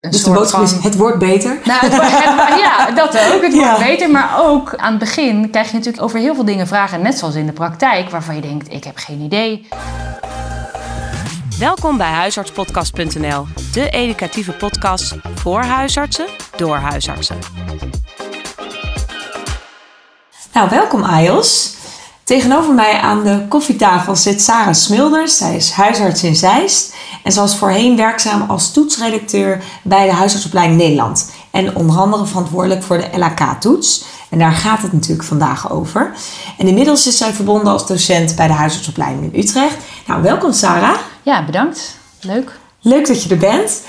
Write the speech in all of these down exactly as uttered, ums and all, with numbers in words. Een dus de boodschap van, is, het wordt beter? Nou, het wordt, het, ja, dat ook. Het ja. wordt beter. Maar ook aan het begin krijg je natuurlijk over heel veel dingen vragen. Net zoals in de praktijk, waarvan je denkt, ik heb geen idee. Welkom bij huisartspodcast punt n l. De educatieve podcast voor huisartsen, door huisartsen. Nou, welkom AIOS. Tegenover mij aan de koffietafel zit Sarah Smulders. Zij is huisarts in Zeist en ze was voorheen werkzaam als toetsredacteur bij de huisartsopleiding Nederland. En onder andere verantwoordelijk voor de L H K-toets. En daar gaat het natuurlijk vandaag over. En inmiddels is zij verbonden als docent bij de huisartsopleiding in Utrecht. Nou, welkom Sarah. Ja, bedankt. Leuk. Leuk dat je er bent.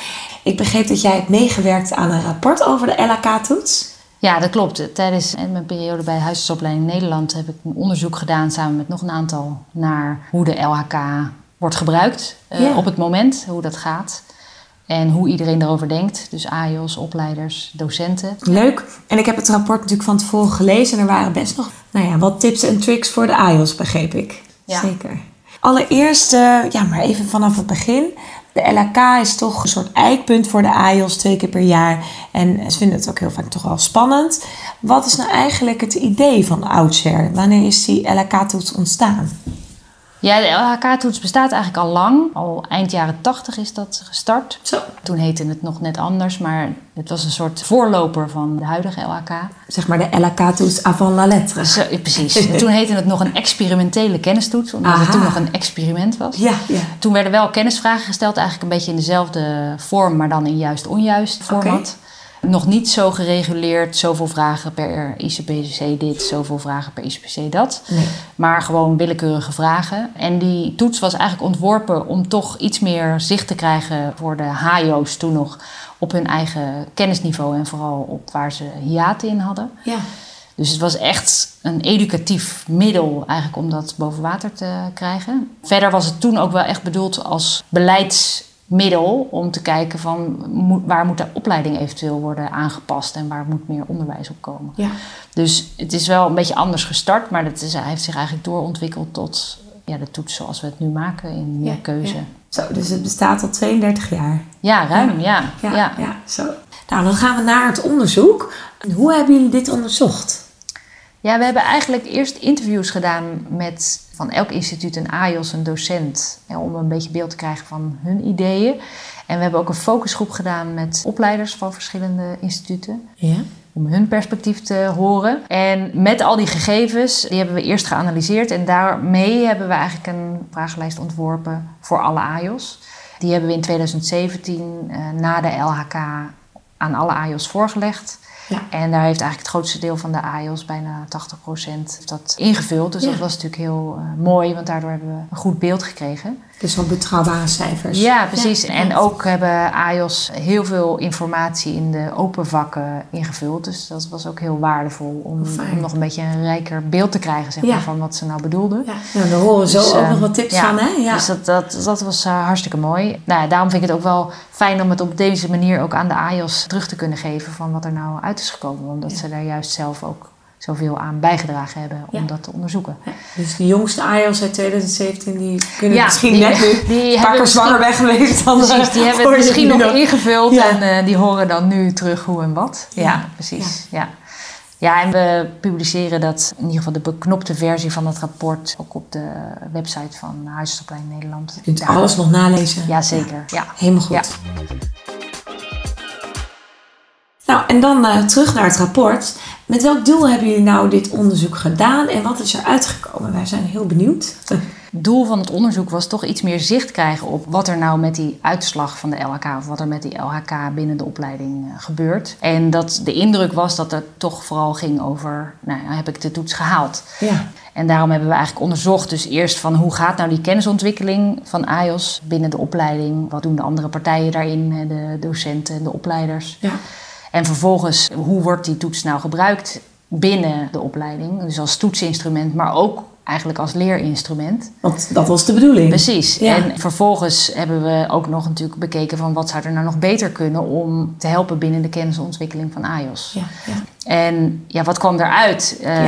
Ik begreep dat jij hebt meegewerkt aan een rapport over de L H K-toets. Ja, dat klopt. Tijdens mijn periode bij huisartsopleiding Nederland heb ik een onderzoek gedaan samen met nog een aantal naar hoe de L H K wordt gebruikt yeah. uh, op het moment, hoe dat gaat en hoe iedereen daarover denkt. Dus A I O S, opleiders, docenten. Leuk. En ik heb het rapport natuurlijk van tevoren gelezen en er waren best nog nou ja, wat tips en tricks voor de A I O S, begreep ik. Ja. Zeker. Allereerst, uh, ja, maar even vanaf het begin. De L H K is toch een soort eikpunt voor de A I O S twee keer per jaar. En ze vinden het ook heel vaak toch wel spannend. Wat is nou eigenlijk het idee van oudsher? Wanneer is die L H K-toets ontstaan? Ja, de L H K-toets bestaat eigenlijk al lang. Al eind jaren tachtig is dat gestart. Zo. Toen heette het nog net anders, maar het was een soort voorloper van de huidige L H K. Zeg maar de L H K-toets avant la lettre. Zo, precies. En toen heette het nog een experimentele kennistoets, omdat Aha. het toen nog een experiment was. Ja, ja. Toen werden wel kennisvragen gesteld, eigenlijk een beetje in dezelfde vorm, maar dan in juist-onjuist format. Okay. Nog niet zo gereguleerd, zoveel vragen per I C P C dit, zoveel vragen per I C P C dat. Nee. Maar gewoon willekeurige vragen. En die toets was eigenlijk ontworpen om toch iets meer zicht te krijgen voor de H I O's toen nog op hun eigen kennisniveau en vooral op waar ze hiaten in hadden. Ja. Dus het was echt een educatief middel eigenlijk om dat boven water te krijgen. Verder was het toen ook wel echt bedoeld als beleids middel om te kijken van waar moet de opleiding eventueel worden aangepast en waar moet meer onderwijs op komen. Ja. Dus het is wel een beetje anders gestart, maar dat is, hij heeft zich eigenlijk doorontwikkeld tot ja, de toets zoals we het nu maken in meer ja, keuze. Ja. Zo, dus het bestaat al tweeëndertig jaar. Ja, ruim, ja. Ja, ja, ja. ja zo. Nou, dan gaan we naar het onderzoek. Hoe hebben jullie dit onderzocht? Ja, we hebben eigenlijk eerst interviews gedaan met van elk instituut een A I O S, een docent. Om een beetje beeld te krijgen van hun ideeën. En we hebben ook een focusgroep gedaan met opleiders van verschillende instituten. Ja. Om hun perspectief te horen. En met al die gegevens, die hebben we eerst geanalyseerd. En daarmee hebben we eigenlijk een vragenlijst ontworpen voor alle A I O S. Die hebben we in twintig zeventien eh, na de L H K aan alle A I O S voorgelegd. Ja. En daar heeft eigenlijk het grootste deel van de A I O S, bijna tachtig procent, dat ingevuld. Dus ja. dat was natuurlijk heel uh, mooi, want daardoor hebben we een goed beeld gekregen. Dus van betrouwbare cijfers. Ja, precies. Ja. En ook hebben A I O S heel veel informatie in de open vakken ingevuld. Dus dat was ook heel waardevol om, om nog een beetje een rijker beeld te krijgen zeg maar, ja. van wat ze nou bedoelden. Ja, nou, daar horen we dus, zo uh, ook nog wat tips ja, van. Hè? Ja. Dus dat, dat, dat was uh, hartstikke mooi. Nou, daarom vind ik het ook wel fijn om het op deze manier ook aan de A I O S terug te kunnen geven van wat er nou uit is gekomen. Omdat ja. ze daar juist zelf ook zoveel aan bijgedragen hebben om ja. dat te onderzoeken. Ja. Dus de jongste A I O S uit twintig zeventien, die kunnen ja, misschien die, net nu pakken zwanger weg geweest. Dan precies, die hebben het misschien nog dan. ingevuld ja. en uh, die horen dan nu terug hoe en wat. Ja, ja precies. Ja. Ja. ja, en we publiceren dat, in ieder geval de beknopte versie van dat rapport, ook op de website van Huisartsopleiding Nederland. Je kunt Daar alles nog nalezen. Ja, zeker. Ja. Ja. Helemaal goed. Ja. Nou, en dan uh, terug naar het rapport. Met welk doel hebben jullie nou dit onderzoek gedaan en wat is er uitgekomen? Wij zijn heel benieuwd. Het doel van het onderzoek was toch iets meer zicht krijgen op wat er nou met die uitslag van de L H K of wat er met die L H K binnen de opleiding gebeurt. En dat de indruk was dat het toch vooral ging over, nou, heb ik de toets gehaald? Ja. En daarom hebben we eigenlijk onderzocht dus eerst van hoe gaat nou die kennisontwikkeling van A I O S binnen de opleiding? Wat doen de andere partijen daarin, de docenten en de opleiders? Ja. En vervolgens, hoe wordt die toets nou gebruikt binnen de opleiding? Dus als toetsinstrument, maar ook eigenlijk als leerinstrument. Want dat was de bedoeling. Precies. Ja. En vervolgens hebben we ook nog natuurlijk bekeken van wat zou er nou nog beter kunnen om te helpen binnen de kennisontwikkeling van A I O S. Ja, ja. En ja, wat kwam daaruit? Ja.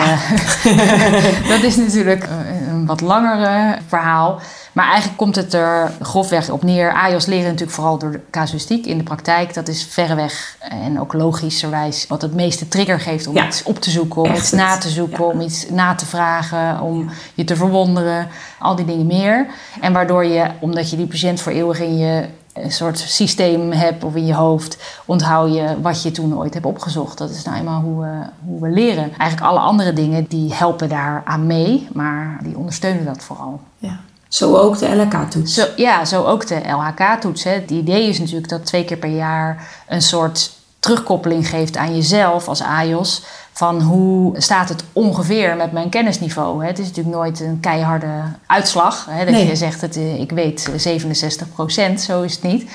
Uh, dat is natuurlijk een een wat langere verhaal. Maar eigenlijk komt het er grofweg op neer. A I O S leren natuurlijk vooral door de casuïstiek in de praktijk. Dat is verreweg en ook logischerwijs wat het meeste trigger geeft om ja. iets op te zoeken, om Echt iets het. na te zoeken, ja. om iets na te vragen, om ja. je te verwonderen, al die dingen meer. En waardoor je, omdat je die patiënt voor eeuwig in je een soort systeem hebt of in je hoofd, onthoud je wat je toen ooit hebt opgezocht. Dat is nou eenmaal hoe we, hoe we leren. Eigenlijk alle andere dingen die helpen daar aan mee, maar die ondersteunen dat vooral. Ja. Zo ook de L H K-toets. Zo, ja, zo ook de L H K-toets. Hè. Het idee is natuurlijk dat twee keer per jaar een soort terugkoppeling geeft aan jezelf als A I O S van hoe staat het ongeveer met mijn kennisniveau. Het is natuurlijk nooit een keiharde uitslag. Hè, dat nee. je zegt, het, ik weet zevenenzestig procent, zo is het niet.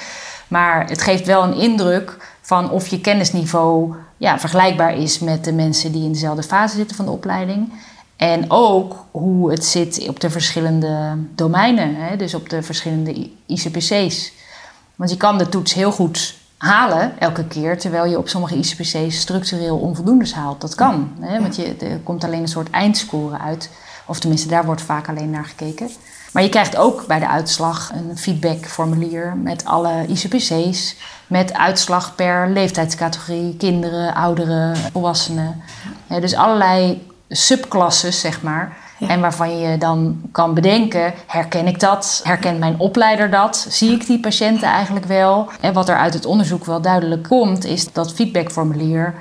Maar het geeft wel een indruk van of je kennisniveau ja, vergelijkbaar is met de mensen die in dezelfde fase zitten van de opleiding. En ook hoe het zit op de verschillende domeinen. Hè, dus op de verschillende I C P C's. Want je kan de toets heel goed halen elke keer, terwijl je op sommige I C P C's structureel onvoldoendes haalt. Dat kan, hè? Ja. Want je, er komt alleen een soort eindscore uit. Of tenminste, daar wordt vaak alleen naar gekeken. Maar je krijgt ook bij de uitslag een feedbackformulier met alle I C P C's. Met uitslag per leeftijdscategorie, kinderen, ouderen, volwassenen. Ja, dus allerlei subklasses, zeg maar. Ja. En waarvan je dan kan bedenken, herken ik dat? Herkent mijn opleider dat? Zie ik die patiënten eigenlijk wel? En wat er uit het onderzoek wel duidelijk komt, is dat feedbackformulier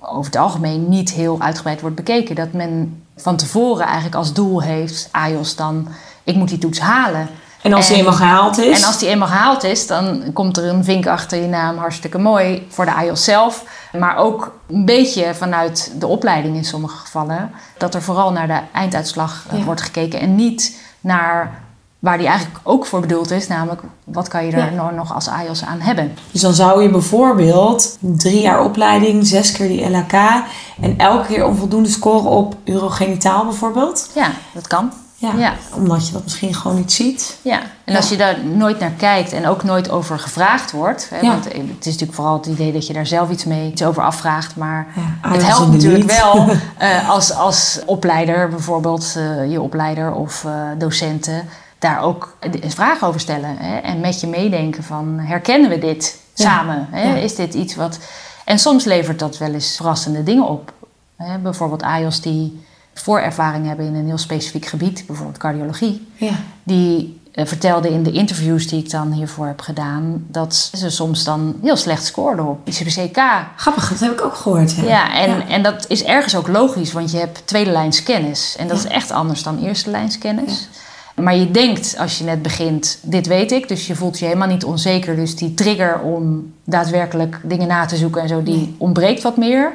over het algemeen niet heel uitgebreid wordt bekeken. Dat men van tevoren eigenlijk als doel heeft, A I O S dan, ik moet die toets halen. En als en, die eenmaal gehaald is? En als die eenmaal gehaald is, dan komt er een vink achter je naam, hartstikke mooi, voor de A I O S zelf. Maar ook een beetje vanuit de opleiding in sommige gevallen, dat er vooral naar de einduitslag ja. wordt gekeken en niet naar waar die eigenlijk ook voor bedoeld is, namelijk wat kan je er ja. nog als A I O S aan hebben. Dus dan zou je bijvoorbeeld drie jaar opleiding, zes keer die L H K en elke keer onvoldoende scoren op urogenitaal bijvoorbeeld? Ja, dat kan. Ja, ja, omdat je dat misschien gewoon niet ziet. Ja, en ja. als je daar nooit naar kijkt en ook nooit over gevraagd wordt. Hè, ja. want het is natuurlijk vooral het idee dat je daar zelf iets mee iets over afvraagt. Maar ja, het helpt natuurlijk niet. wel uh, als, als opleider bijvoorbeeld, uh, je opleider of uh, docenten, daar ook vragen over stellen. Hè, en met je meedenken van, herkennen we dit ja. samen? Hè? Ja. Is dit iets wat... En soms levert dat wel eens verrassende dingen op. Hè, bijvoorbeeld A I O S die voorervaring hebben in een heel specifiek gebied, bijvoorbeeld cardiologie. Ja. Die uh, vertelde in de interviews die ik dan hiervoor heb gedaan, dat ze soms dan heel slecht scoorden op I C P C K. Grappig, dat heb ik ook gehoord. Hè? Ja, en, ja, en dat is ergens ook logisch, want je hebt tweede lijns kennis. En dat ja. is echt anders dan eerste lijns kennis. Ja. Maar je denkt, als je net begint, dit weet ik. Dus je voelt je helemaal niet onzeker. Dus die trigger om daadwerkelijk dingen na te zoeken en zo, die nee. ontbreekt wat meer.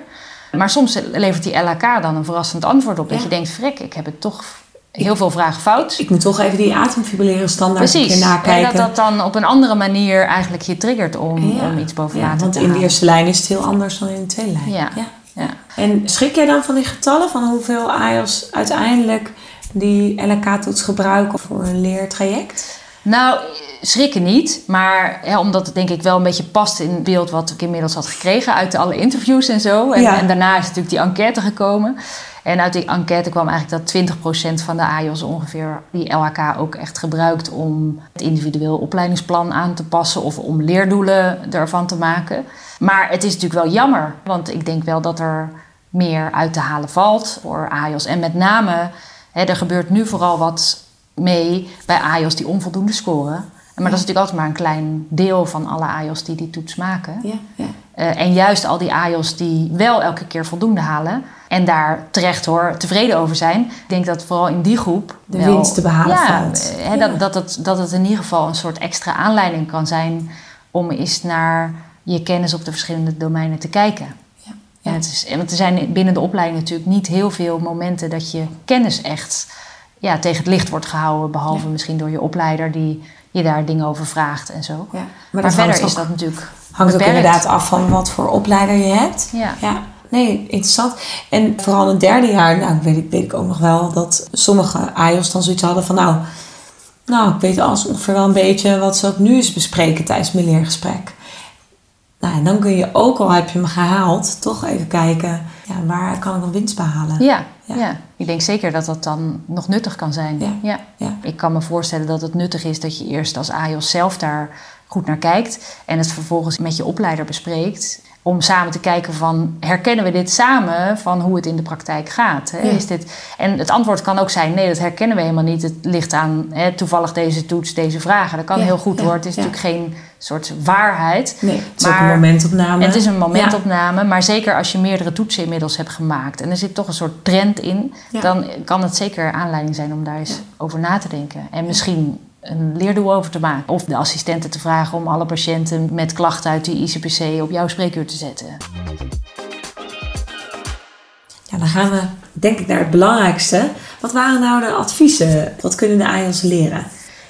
Maar soms levert die L H K dan een verrassend antwoord op. Ja. Dat je denkt, frek, ik heb het toch heel ik, veel vragen fout. Ik moet toch even die atemfibrilleren standaard Precies. een keer nakijken. Precies, en dat dat dan op een andere manier eigenlijk je triggert om, ja. om iets boven water ja, te halen. Want in de eerste lijn is het heel anders dan in de tweede lijn. Ja. Ja. Ja. En schrik jij dan van die getallen? Van hoeveel A I O S uiteindelijk die L H K-toets gebruiken voor een leertraject? Nou, schrikken niet. Maar hè, omdat het denk ik wel een beetje past in het beeld wat ik inmiddels had gekregen uit alle interviews en zo. En, ja. en daarna is natuurlijk die enquête gekomen. En uit die enquête kwam eigenlijk dat twintig procent van de A I O S ongeveer die L H K ook echt gebruikt om het individueel opleidingsplan aan te passen of om leerdoelen ervan te maken. Maar het is natuurlijk wel jammer, want ik denk wel dat er meer uit te halen valt voor A I O S. En met name, hè, er gebeurt nu vooral wat mee bij A I O S die onvoldoende scoren. Maar dat is natuurlijk altijd maar een klein deel van alle A I O S die die toets maken. Ja, ja. Uh, en juist al die A I O S die wel elke keer voldoende halen en daar terecht hoor tevreden over zijn. Ik denk dat vooral in die groep de wel, winst te behalen ja, valt. He, ja. dat, dat, dat, dat het in ieder geval een soort extra aanleiding kan zijn om eens naar je kennis op de verschillende domeinen te kijken. Ja, ja. Ja, het is, want er zijn binnen de opleiding natuurlijk niet heel veel momenten dat je kennis echt ja, tegen het licht wordt gehouden. Behalve ja. misschien door je opleider die je daar dingen over vraagt en zo. Ja, maar maar dat verder ook, is dat natuurlijk hangt beperkt. Ook inderdaad af van wat voor opleider je hebt. Ja. ja. Nee, interessant. En vooral in het derde jaar, nou weet ik, weet ik ook nog wel dat sommige A I O S dan zoiets hadden van nou, nou ik weet alles ongeveer wel een beetje wat ze ook nu eens bespreken tijdens mijn leergesprek. Nou, en dan kun je ook al heb je hem gehaald, toch even kijken. ja, waar kan ik een winst behalen? Ja, ja. ja, ik denk zeker dat dat dan nog nuttig kan zijn. Ja. Ja. Ja. Ik kan me voorstellen dat het nuttig is dat je eerst als A I O S zelf daar goed naar kijkt en het vervolgens met je opleider bespreekt. Om samen te kijken van, herkennen we dit samen van hoe het in de praktijk gaat? Hè? Ja. Is dit... En het antwoord kan ook zijn, nee, dat herkennen we helemaal niet. Het ligt aan hè, toevallig deze toets, deze vragen. Dat kan ja, heel goed ja, worden. Het is ja. natuurlijk geen soort waarheid. Nee, het is maar... ook een momentopname. En het is een momentopname. Ja. Maar zeker als je meerdere toetsen inmiddels hebt gemaakt. En er zit toch een soort trend in. Ja. Dan kan het zeker aanleiding zijn om daar eens ja. over na te denken. En misschien... een leerdoel over te maken. Of de assistenten te vragen om alle patiënten met klachten uit de I C P C op jouw spreekuur te zetten. Ja, dan gaan we denk ik naar het belangrijkste. Wat waren nou de adviezen? Wat kunnen de A I O S leren?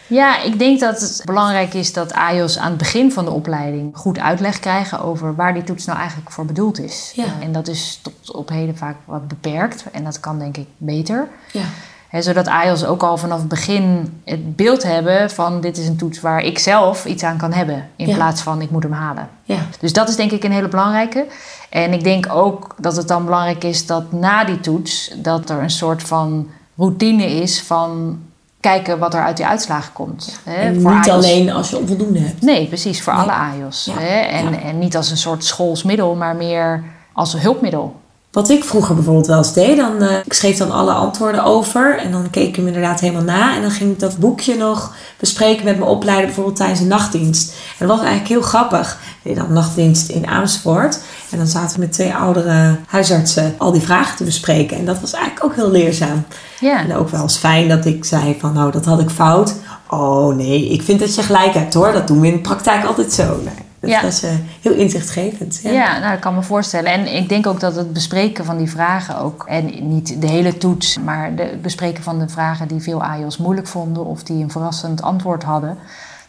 Ja, ik denk dat het belangrijk is dat A I O S aan het begin van de opleiding goed uitleg krijgen over waar die toets nou eigenlijk voor bedoeld is. Ja. En dat is tot op heden vaak wat beperkt. En dat kan denk ik beter. Ja. He, zodat A I O S ook al vanaf het begin het beeld hebben van dit is een toets waar ik zelf iets aan kan hebben. In ja. plaats van ik moet hem halen. Ja. Dus dat is denk ik een hele belangrijke. En ik denk ook dat het dan belangrijk is dat na die toets dat er een soort van routine is van kijken wat er uit die uitslagen komt. Ja. He, en voor niet A I O S... alleen als je onvoldoende hebt. Nee, precies. Voor nee. alle A I O S. Ja. En, ja. en niet als een soort schoolsmiddel, maar meer als een hulpmiddel. Wat ik vroeger bijvoorbeeld wel eens deed, dan, uh, ik schreef dan alle antwoorden over en dan keek ik hem inderdaad helemaal na. En dan ging ik dat boekje nog bespreken met mijn opleider bijvoorbeeld tijdens een nachtdienst. En dat was eigenlijk heel grappig. Ik deed dan nachtdienst in Amersfoort en dan zaten we met twee oudere huisartsen al die vragen te bespreken. En dat was eigenlijk ook heel leerzaam. Ja. En ook wel eens fijn dat ik zei van nou, dat had ik fout. Oh nee, ik vind dat je gelijk hebt hoor, dat doen we in de praktijk altijd zo. Nee. Dat ja. was uh, heel inzichtgevend. Ja, ja nou, dat kan me voorstellen. En ik denk ook dat het bespreken van die vragen ook... en niet de hele toets, maar het bespreken van de vragen... die veel A I O S moeilijk vonden of die een verrassend antwoord hadden...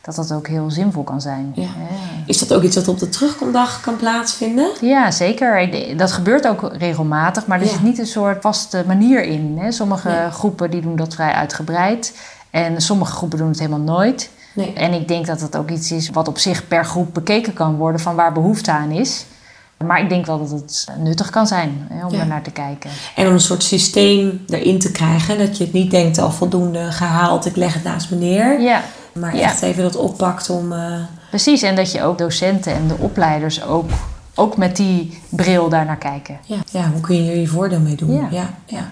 dat dat ook heel zinvol kan zijn. Ja. Ja. Is dat ook iets wat op de terugkomdag kan plaatsvinden? Ja, zeker. Dat gebeurt ook regelmatig, maar er ja. zit niet een soort vaste manier in. Hè? Sommige nee. groepen die doen dat vrij uitgebreid... en sommige groepen doen het helemaal nooit... Nee. En ik denk dat dat ook iets is wat op zich per groep bekeken kan worden... van waar behoefte aan is. Maar ik denk wel dat het nuttig kan zijn hè, om ja. er naar te kijken. En om een soort systeem erin te krijgen. Dat je het niet denkt, al voldoende gehaald, ik leg het naast me neer. Ja. Maar echt ja. even dat oppakt om... Uh... Precies, en dat je ook docenten en de opleiders ook, ook met die bril daar naar kijken. Ja. ja, hoe kun je je voordeel mee doen? Ja, ja. ja.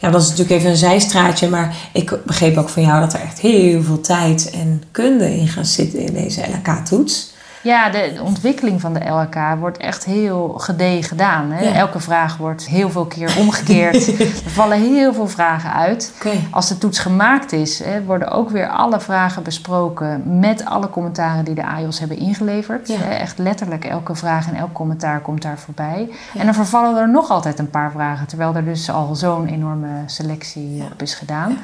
Ja, dat is natuurlijk even een zijstraatje, maar ik begreep ook van jou dat er echt heel veel tijd en kunde in gaan zitten in deze L H K-toets. Ja, de ontwikkeling van de L H K wordt echt heel gedegen gedaan. Hè? Ja. Elke vraag wordt heel veel keer omgekeerd. Er vallen heel veel vragen uit. Okay. Als de toets gemaakt is, hè, worden ook weer alle vragen besproken... met alle commentaren die de A I O S hebben ingeleverd. Ja. Hè? Echt letterlijk elke vraag en elk commentaar komt daar voorbij. Ja. En dan vervallen er nog altijd een paar vragen... terwijl er dus al zo'n enorme selectie ja. op is gedaan... Ja.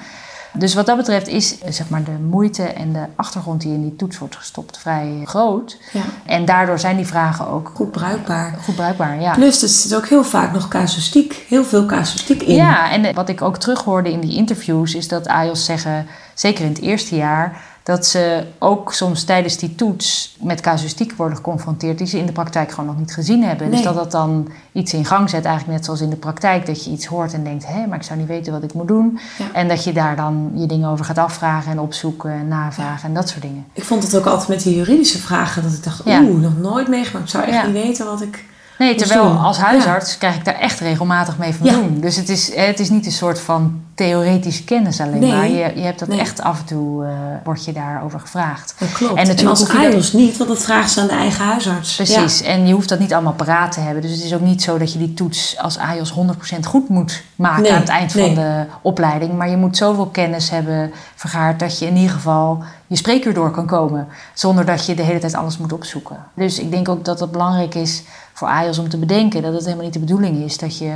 Dus wat dat betreft is zeg maar, de moeite en de achtergrond die in die toets wordt gestopt vrij groot. Ja. En daardoor zijn die vragen ook goed bruikbaar. Goed bruikbaar, ja. Plus er zit ook heel vaak nog casuïstiek, heel veel casuïstiek in. Ja, en wat ik ook terughoorde in die interviews is dat A I O S zeggen, zeker in het eerste jaar... dat ze ook soms tijdens die toets met casuïstiek worden geconfronteerd... die ze in de praktijk gewoon nog niet gezien hebben. Nee. Dus dat dat dan iets in gang zet, eigenlijk net zoals in de praktijk... dat je iets hoort en denkt, hé, maar ik zou niet weten wat ik moet doen. Ja. En dat je daar dan je dingen over gaat afvragen en opzoeken en navragen ja. en dat soort dingen. Ik vond het ook altijd met die juridische vragen dat ik dacht... oeh, ja. nog nooit meegemaakt, ik zou echt ja. niet weten wat ik... Nee, terwijl als huisarts ja. krijg ik daar echt regelmatig mee van ja. doen. Dus het is, het is niet een soort van theoretische kennis alleen nee. maar. Je, je hebt dat nee. echt af en toe, uh, word je daarover gevraagd. Dat klopt. En, en als A I O S dat... niet, want dat vragen ze aan de eigen huisarts. Precies, ja. en je hoeft dat niet allemaal paraat te hebben. Dus het is ook niet zo dat je die toets als A I O S honderd procent goed moet maken nee. aan het eind nee. van de opleiding. Maar je moet zoveel kennis hebben vergaard dat je in ieder geval... je spreekuur door kan komen, zonder dat je de hele tijd alles moet opzoeken. Dus ik denk ook dat het belangrijk is voor A I O S om te bedenken... dat het helemaal niet de bedoeling is dat je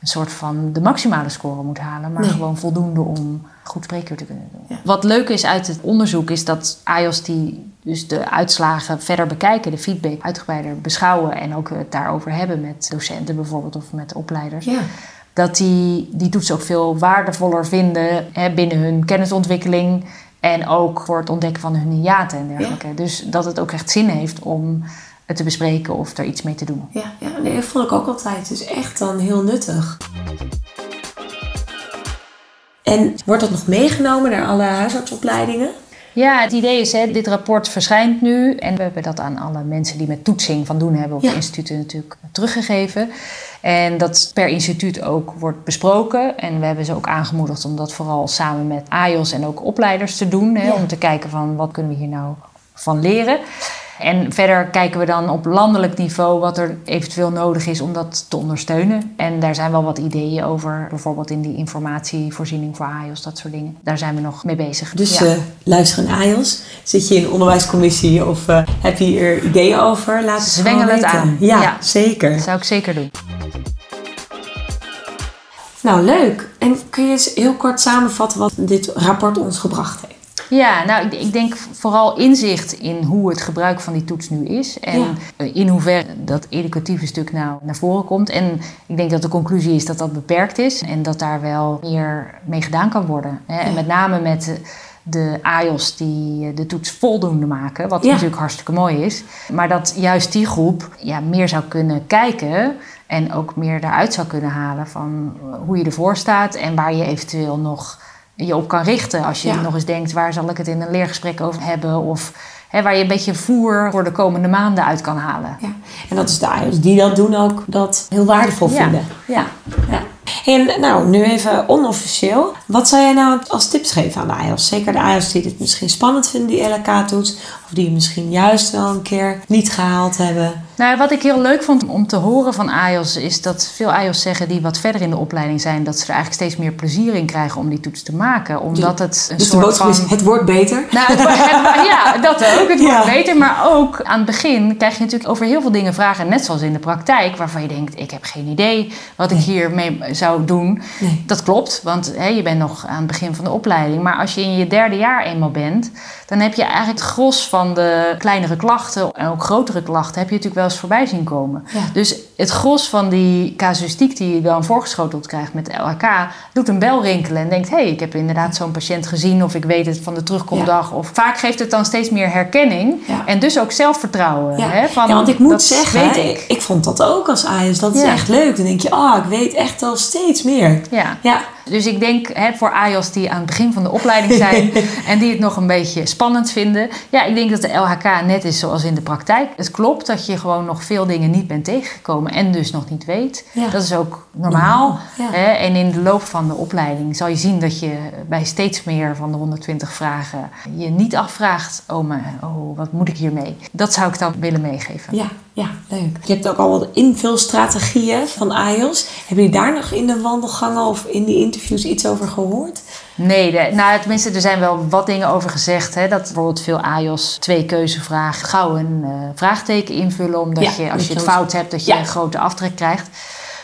een soort van de maximale score moet halen... maar nee. gewoon voldoende om goed spreekuur te kunnen doen. Ja. Wat leuk is uit het onderzoek is dat A I O S die dus de uitslagen verder bekijken... de feedback uitgebreider beschouwen en ook het daarover hebben... met docenten bijvoorbeeld of met opleiders... Ja. dat die, die toets ook veel waardevoller vinden hè, binnen hun kennisontwikkeling... en ook voor het ontdekken van hun hiaten en dergelijke. Ja. Dus dat het ook echt zin heeft om het te bespreken of er iets mee te doen. Ja, ja nee, dat vond ik ook altijd. Dus echt dan heel nuttig. En wordt dat nog meegenomen naar alle huisartsopleidingen? Ja, het idee is, hè, dit rapport verschijnt nu. En we hebben dat aan alle mensen die met toetsing van doen hebben op ja. instituten natuurlijk teruggegeven. En dat per instituut ook wordt besproken. En we hebben ze ook aangemoedigd om dat vooral samen met A I O S en ook opleiders te doen. Hè, ja. Om te kijken van wat kunnen we hier nou van leren. En verder kijken we dan op landelijk niveau wat er eventueel nodig is om dat te ondersteunen. En daar zijn wel wat ideeën over, bijvoorbeeld in die informatievoorziening voor A I O S, dat soort dingen. Daar zijn we nog mee bezig. Dus ja. uh, luister in A I O S, zit je in de onderwijscommissie of uh, heb je er ideeën over? Laat het Zwengel het weten. aan. Ja, ja, zeker. Dat zou ik zeker doen. Nou, leuk. En kun je eens heel kort samenvatten wat dit rapport ons gebracht heeft? Ja, nou, ik denk vooral inzicht in hoe het gebruik van die toets nu is. En ja. in hoeverre dat educatieve stuk nou naar voren komt. En ik denk dat de conclusie is dat dat beperkt is. En dat daar wel meer mee gedaan kan worden. Hè? Ja. En met name met de A I O S die de toets voldoende maken. Wat ja. natuurlijk hartstikke mooi is. Maar dat juist die groep ja, meer zou kunnen kijken. En ook meer eruit zou kunnen halen van hoe je ervoor staat. En waar je eventueel nog je op kan richten. Als je ja. nog eens denkt, waar zal ik het in een leergesprek over hebben? Of hè, waar je een beetje voer voor de komende maanden uit kan halen. Ja. En dat is de A I O's die dat doen ook, dat heel waardevol vinden. Ja. ja. ja. En nou, nu even onofficieel. Wat zou jij nou als tips geven aan de A I O's? Zeker de A I O's die dit misschien spannend vinden, die L H K-toets. Of die misschien juist wel een keer niet gehaald hebben. Nou, wat ik heel leuk vond om te horen van A I O's is dat veel A I O's zeggen die wat verder in de opleiding zijn, dat ze er eigenlijk steeds meer plezier in krijgen om die toets te maken. Omdat het een dus soort de boodschap van is, het wordt beter? Nou, het, het, ja, dat ook. Het ja. wordt beter. Maar ook aan het begin krijg je natuurlijk over heel veel dingen vragen. Net zoals in de praktijk, waarvan je denkt, ik heb geen idee wat ik hiermee zou doen. Nee. Dat klopt, want hè, je bent nog aan het begin van de opleiding. Maar als je in je derde jaar eenmaal bent, dan heb je eigenlijk het gros van Van de kleinere klachten en ook grotere klachten heb je natuurlijk wel eens voorbij zien komen. Ja. Dus het gros van die casuïstiek die je dan voorgeschoteld krijgt met L H K doet een bel rinkelen en denkt, hé, hey, ik heb inderdaad zo'n patiënt gezien of ik weet het van de terugkomdag. Ja. Of vaak geeft het dan steeds meer herkenning ja. en dus ook zelfvertrouwen. Ja, hè, van, ja want ik moet dat zeggen, weet ik. ik vond dat ook als A I O S, dat ja. is echt leuk. Dan denk je, ah, oh, ik weet echt al steeds meer. Ja. ja. Dus ik denk hè, voor A I O S die aan het begin van de opleiding zijn en die het nog een beetje spannend vinden. Ja, ik denk dat de L H K net is zoals in de praktijk. Het klopt dat je gewoon nog veel dingen niet bent tegengekomen en dus nog niet weet. Ja. Dat is ook normaal. Ja. Ja. Hè? En in de loop van de opleiding zal je zien dat je bij steeds meer van de honderdtwintig vragen je niet afvraagt, oh, maar, oh wat moet ik hiermee? Dat zou ik dan willen meegeven. Ja. Ja, leuk. Je hebt ook al wat invulstrategieën van A I O S. Hebben jullie daar nog in de wandelgangen of in die interviews iets over gehoord? Nee, de, nou, tenminste, er zijn wel wat dingen over gezegd. Hè, dat bijvoorbeeld veel A I O S twee keuzevragen gauw een uh, vraagteken invullen. Omdat ja, je, als je het fout hebt, dat je ja. een grote aftrek krijgt.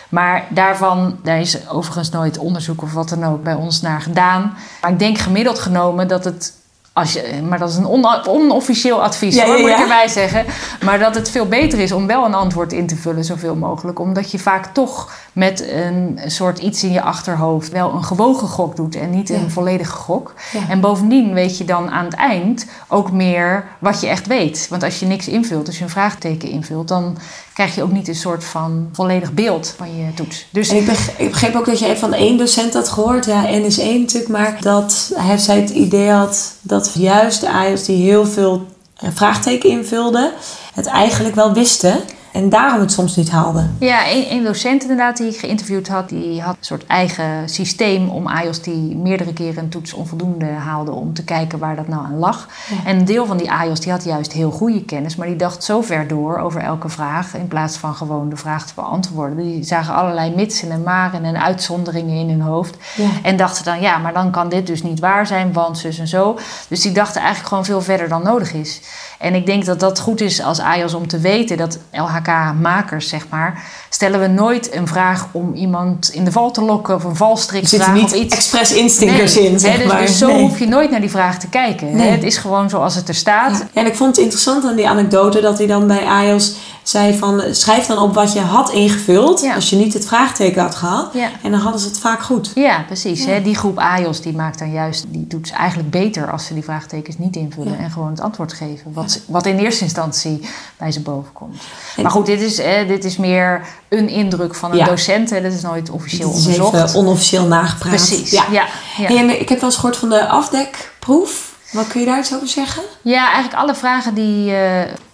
Maar daarvan, daar is overigens nooit onderzoek of wat dan ook bij ons naar gedaan. Maar ik denk gemiddeld genomen dat het... Als je, maar dat is een on, onofficieel advies, ja, hoor, ja, ja. moet ik erbij zeggen. Maar dat het veel beter is om wel een antwoord in te vullen, zoveel mogelijk. Omdat je vaak toch met een soort iets in je achterhoofd wel een gewogen gok doet en niet ja. een volledige gok. Ja. En bovendien weet je dan aan het eind ook meer wat je echt weet. Want als je niks invult, als je een vraagteken invult, dan krijg je ook niet een soort van volledig beeld van je toets. Dus en ik, begreep, ik begreep ook dat je van één docent had gehoord, ja, N is één natuurlijk, maar dat hij zij het idee had dat juist de A I O's die heel veel vraagteken invulden, het eigenlijk wel wisten. En daarom het soms niet haalden. Ja, een, een docent inderdaad die ik geïnterviewd had, die had een soort eigen systeem om A I O's die meerdere keren een toets onvoldoende haalden om te kijken waar dat nou aan lag. Ja. En een deel van die A I O's die had juist heel goede kennis, maar die dacht zo ver door over elke vraag in plaats van gewoon de vraag te beantwoorden. Die zagen allerlei mitsen en maren en uitzonderingen in hun hoofd. Ja. En dachten dan, ja, maar dan kan dit dus niet waar zijn, want zus en zo. Dus die dachten eigenlijk gewoon veel verder dan nodig is. En ik denk dat dat goed is als A I O's om te weten dat L H K-makers, zeg maar, stellen we nooit een vraag om iemand in de val te lokken of een valstrikvraag of iets. Er zitten niet expres instinkers nee, in, zeg hè, dus, maar. Dus zo nee. hoef je nooit naar die vraag te kijken. Nee. Hè? Het is gewoon zoals het er staat. Ja. En ik vond het interessant aan die anekdote dat hij dan bij A I O's zei van schrijf dan op wat je had ingevuld. Ja. Als je niet het vraagteken had gehad. Ja. En dan hadden ze het vaak goed. Ja, precies. Ja. Hè? Die groep A I O S die maakt dan juist, die doet ze eigenlijk beter als ze die vraagtekens niet invullen. Ja. En gewoon het antwoord geven. Wat, wat in eerste instantie bij ze boven komt. En maar goed, dit is, eh, dit is meer een indruk van een ja. docent. Hè? Dat is nooit officieel is onderzocht. Even onofficieel nagepraat. Precies. Ja. Ja. Ja. En ik heb wel eens gehoord van de afdekproef. Wat kun je daar iets over zeggen? Ja, eigenlijk alle vragen die uh,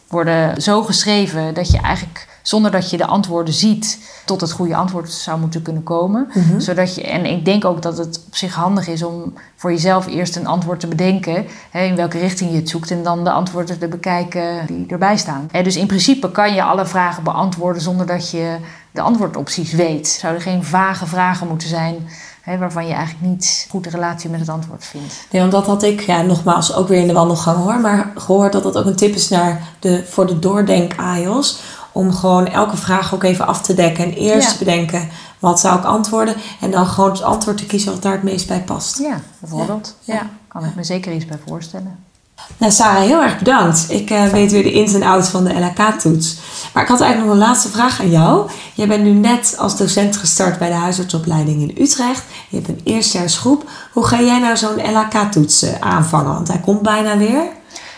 worden zo geschreven dat je eigenlijk zonder dat je de antwoorden ziet tot het goede antwoord zou moeten kunnen komen. Mm-hmm. Zodat je, en ik denk ook dat het op zich handig is om voor jezelf eerst een antwoord te bedenken. Hè, in welke richting je het zoekt en dan de antwoorden te bekijken die erbij staan. Hè, dus in principe kan je alle vragen beantwoorden zonder dat je de antwoordopties weet. Zouden geen vage vragen moeten zijn. He, waarvan je eigenlijk niet goed de relatie met het antwoord vindt. Nee, want dat had ik, ja, nogmaals, ook weer in de wandelgang hoor. Maar gehoord dat dat ook een tip is naar de, voor de doordenk A I O S. Om gewoon elke vraag ook even af te dekken. En eerst ja. te bedenken, wat zou ik antwoorden? En dan gewoon het antwoord te kiezen wat daar het meest bij past. Ja, bijvoorbeeld. Ja, ja. Kan ik me zeker iets bij voorstellen. Nou Sarah, heel erg bedankt. Ik uh, weet weer de ins en outs van de L H K-toets. Maar ik had eigenlijk nog een laatste vraag aan jou. Jij bent nu net als docent gestart bij de huisartsopleiding in Utrecht. Je hebt een eerstejaarsgroep. Hoe ga jij nou zo'n L H K-toets uh, aanvangen? Want hij komt bijna weer.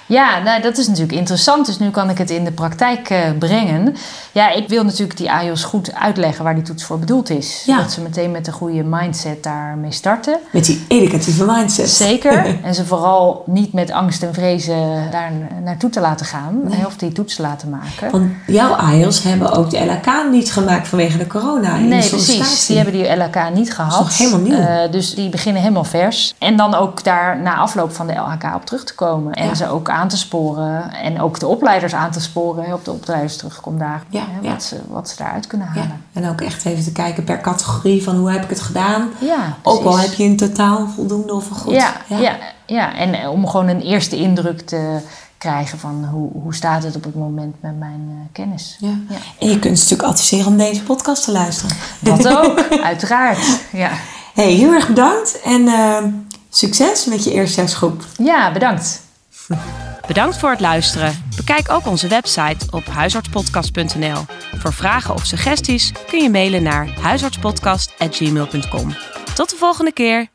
Ja, nou, dat is natuurlijk interessant. Dus nu kan ik het in de praktijk uh, brengen. Ja, ik wil natuurlijk die A I O S goed uitleggen waar die toets voor bedoeld is. Ja. Dat ze meteen met een goede mindset daarmee starten. Met die educatieve mindset. Zeker. En ze vooral niet met angst en vrezen daar naartoe te laten gaan. Nee. Of die toets te laten maken. Want jouw A I O S hebben ook de L H K niet gemaakt vanwege de corona. In nee, de precies. Die hebben die L H K niet gehad. Dat is helemaal nieuw. Uh, dus die beginnen helemaal vers. En dan ook daar na afloop van de L H K op terug te komen. En ja. ze ook aan te sporen en ook de opleiders aan te sporen, op de opleiders terugkomt daar, ja, ja. wat, ze, wat ze daaruit kunnen halen. Ja. En ook echt even te kijken per categorie van hoe heb ik het gedaan. Ja, ook al heb je in totaal voldoende of een goed. Ja, ja. Ja, ja, en om gewoon een eerste indruk te krijgen van hoe, hoe staat het op het moment met mijn uh, kennis. Ja. Ja. En je kunt ze natuurlijk adviseren om deze podcast te luisteren. Dat ook, uiteraard. Ja. Hey, heel erg bedankt en uh, succes met je eerstejaarsgroep. Ja, bedankt. Bedankt voor het luisteren. Bekijk ook onze website op huisartspodcast punt n l. Voor vragen of suggesties kun je mailen naar huisartspodcast apenstaartje gmail punt com. Tot de volgende keer!